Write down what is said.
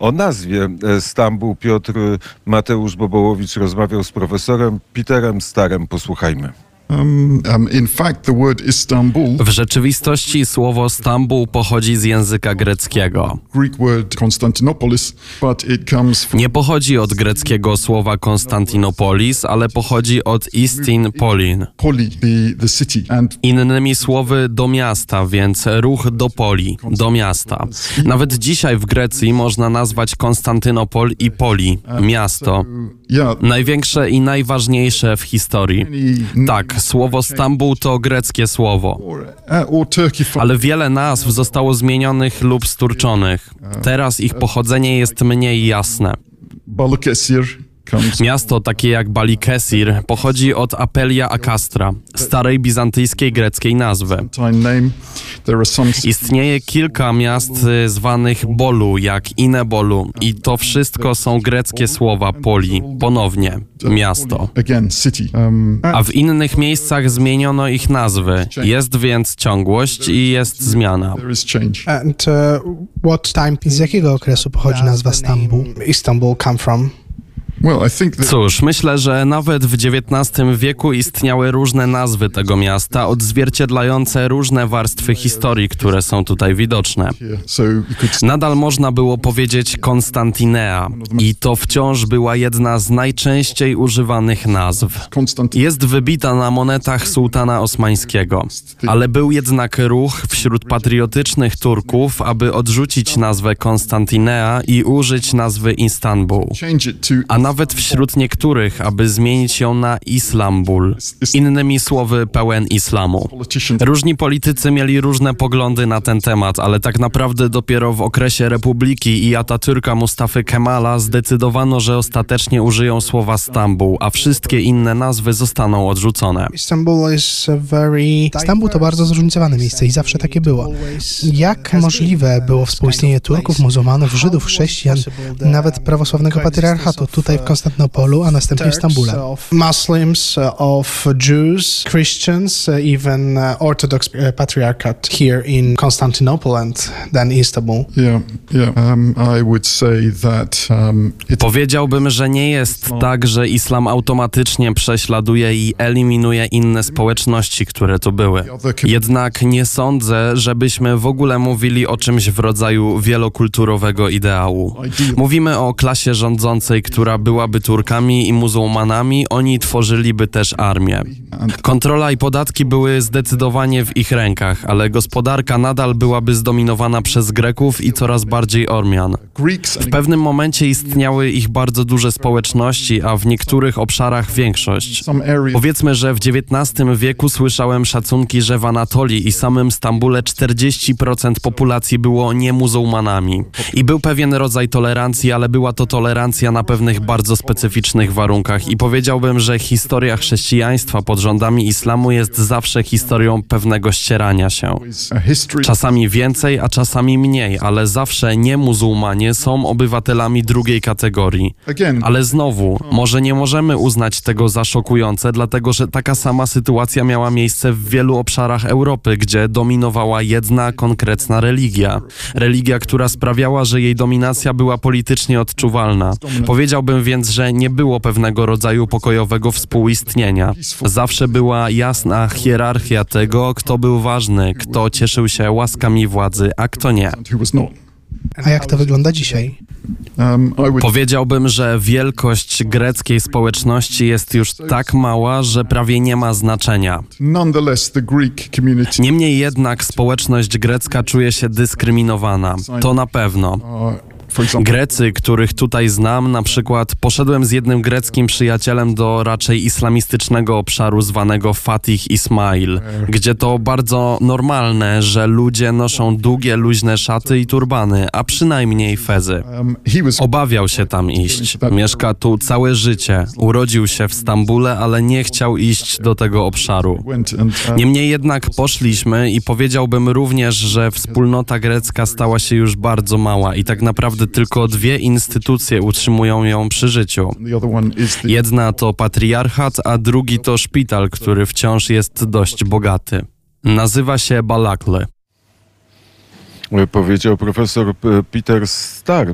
O nazwie Stambuł Piotr Mateusz Bobołowicz rozmawiał z profesorem Peterem Starrem. Posłuchajmy. W rzeczywistości słowo Stambuł pochodzi z języka greckiego. Nie pochodzi od greckiego słowa Konstantinopolis, ale pochodzi od istin polin. Innymi słowy do miasta, więc ruch do poli, do miasta. Nawet dzisiaj w Grecji można nazwać Konstantynopol i poli, miasto. Największe i najważniejsze w historii. Tak, słowo Stambuł to greckie słowo, ale wiele nazw zostało zmienionych lub sturczonych. Teraz ich pochodzenie jest mniej jasne. Miasto takie jak Balikesir pochodzi od Apelia Akastra, starej bizantyjskiej greckiej nazwy. Istnieje kilka miast zwanych Bolu, jak Inebolu, i to wszystko są greckie słowa poli, ponownie, miasto. A w innych miejscach zmieniono ich nazwy. Jest więc ciągłość i jest zmiana. Z jakiego okresu pochodzi nazwa Stambuł? Cóż, myślę, że nawet w XIX wieku istniały różne nazwy tego miasta, odzwierciedlające różne warstwy historii, które są tutaj widoczne. Nadal można było powiedzieć Konstantinea i to wciąż była jedna z najczęściej używanych nazw. Jest wybita na monetach sułtana osmańskiego, ale był jednak ruch wśród patriotycznych Turków, aby odrzucić nazwę Konstantinea i użyć nazwy Istanbul. Nawet wśród niektórych, aby zmienić ją na Islambul. Innymi słowy, pełen islamu. Różni politycy mieli różne poglądy na ten temat, ale tak naprawdę dopiero w okresie Republiki i Atatürka Mustafy Kemala zdecydowano, że ostatecznie użyją słowa Stambuł, a wszystkie inne nazwy zostaną odrzucone. Stambuł to bardzo zróżnicowane miejsce i zawsze takie było. Jak możliwe było współistnienie Turków, muzułmanów, Żydów, chrześcijan, nawet prawosławnego patriarchatu tutaj w Konstantynopolu, a następnie w Stambule. Muslims of Jews, Christians, even Orthodox Patriarchate here in Constantinople and then Istanbul. I would say that powiedziałbym, że nie jest tak, że islam automatycznie prześladuje i eliminuje inne społeczności, które tu były. Jednak nie sądzę, żebyśmy w ogóle mówili o czymś w rodzaju wielokulturowego ideału. Mówimy o klasie rządzącej, która byłaby Turkami i muzułmanami, oni tworzyliby też armię. Kontrola i podatki były zdecydowanie w ich rękach, ale gospodarka nadal byłaby zdominowana przez Greków i coraz bardziej Ormian. W pewnym momencie istniały ich bardzo duże społeczności, a w niektórych obszarach większość. Powiedzmy, że w XIX wieku słyszałem szacunki, że w Anatolii i samym Stambule 40% populacji było niemuzułmanami. I był pewien rodzaj tolerancji, ale była to tolerancja na pewnych bardzo specyficznych warunkach i powiedziałbym, że historia chrześcijaństwa pod rządami islamu jest zawsze historią pewnego ścierania się. Czasami więcej, a czasami mniej, ale zawsze niemuzułmanie są obywatelami drugiej kategorii. Ale znowu, może nie możemy uznać tego za szokujące, dlatego że taka sama sytuacja miała miejsce w wielu obszarach Europy, gdzie dominowała jedna konkretna religia. Religia, która sprawiała, że jej dominacja była politycznie odczuwalna. Powiedziałbym więc, że nie było pewnego rodzaju pokojowego współistnienia. Zawsze była jasna hierarchia tego, kto był ważny, kto cieszył się łaskami władzy, a kto nie. A jak to wygląda dzisiaj? Powiedziałbym, że wielkość greckiej społeczności jest już tak mała, że prawie nie ma znaczenia. Niemniej jednak społeczność grecka czuje się dyskryminowana. To na pewno. Grecy, których tutaj znam, na przykład poszedłem z jednym greckim przyjacielem do raczej islamistycznego obszaru zwanego Fatih Ismail, gdzie to bardzo normalne, że ludzie noszą długie, luźne szaty i turbany, a przynajmniej fezy. Obawiał się tam iść. Mieszka tu całe życie. Urodził się w Stambule, ale nie chciał iść do tego obszaru. Niemniej jednak poszliśmy i powiedziałbym również, że wspólnota grecka stała się już bardzo mała i tak naprawdę tylko dwie instytucje utrzymują ją przy życiu. Jedna to patriarchat, a drugi to szpital, który wciąż jest dość bogaty. Nazywa się Balakle. Powiedział profesor Peter Starr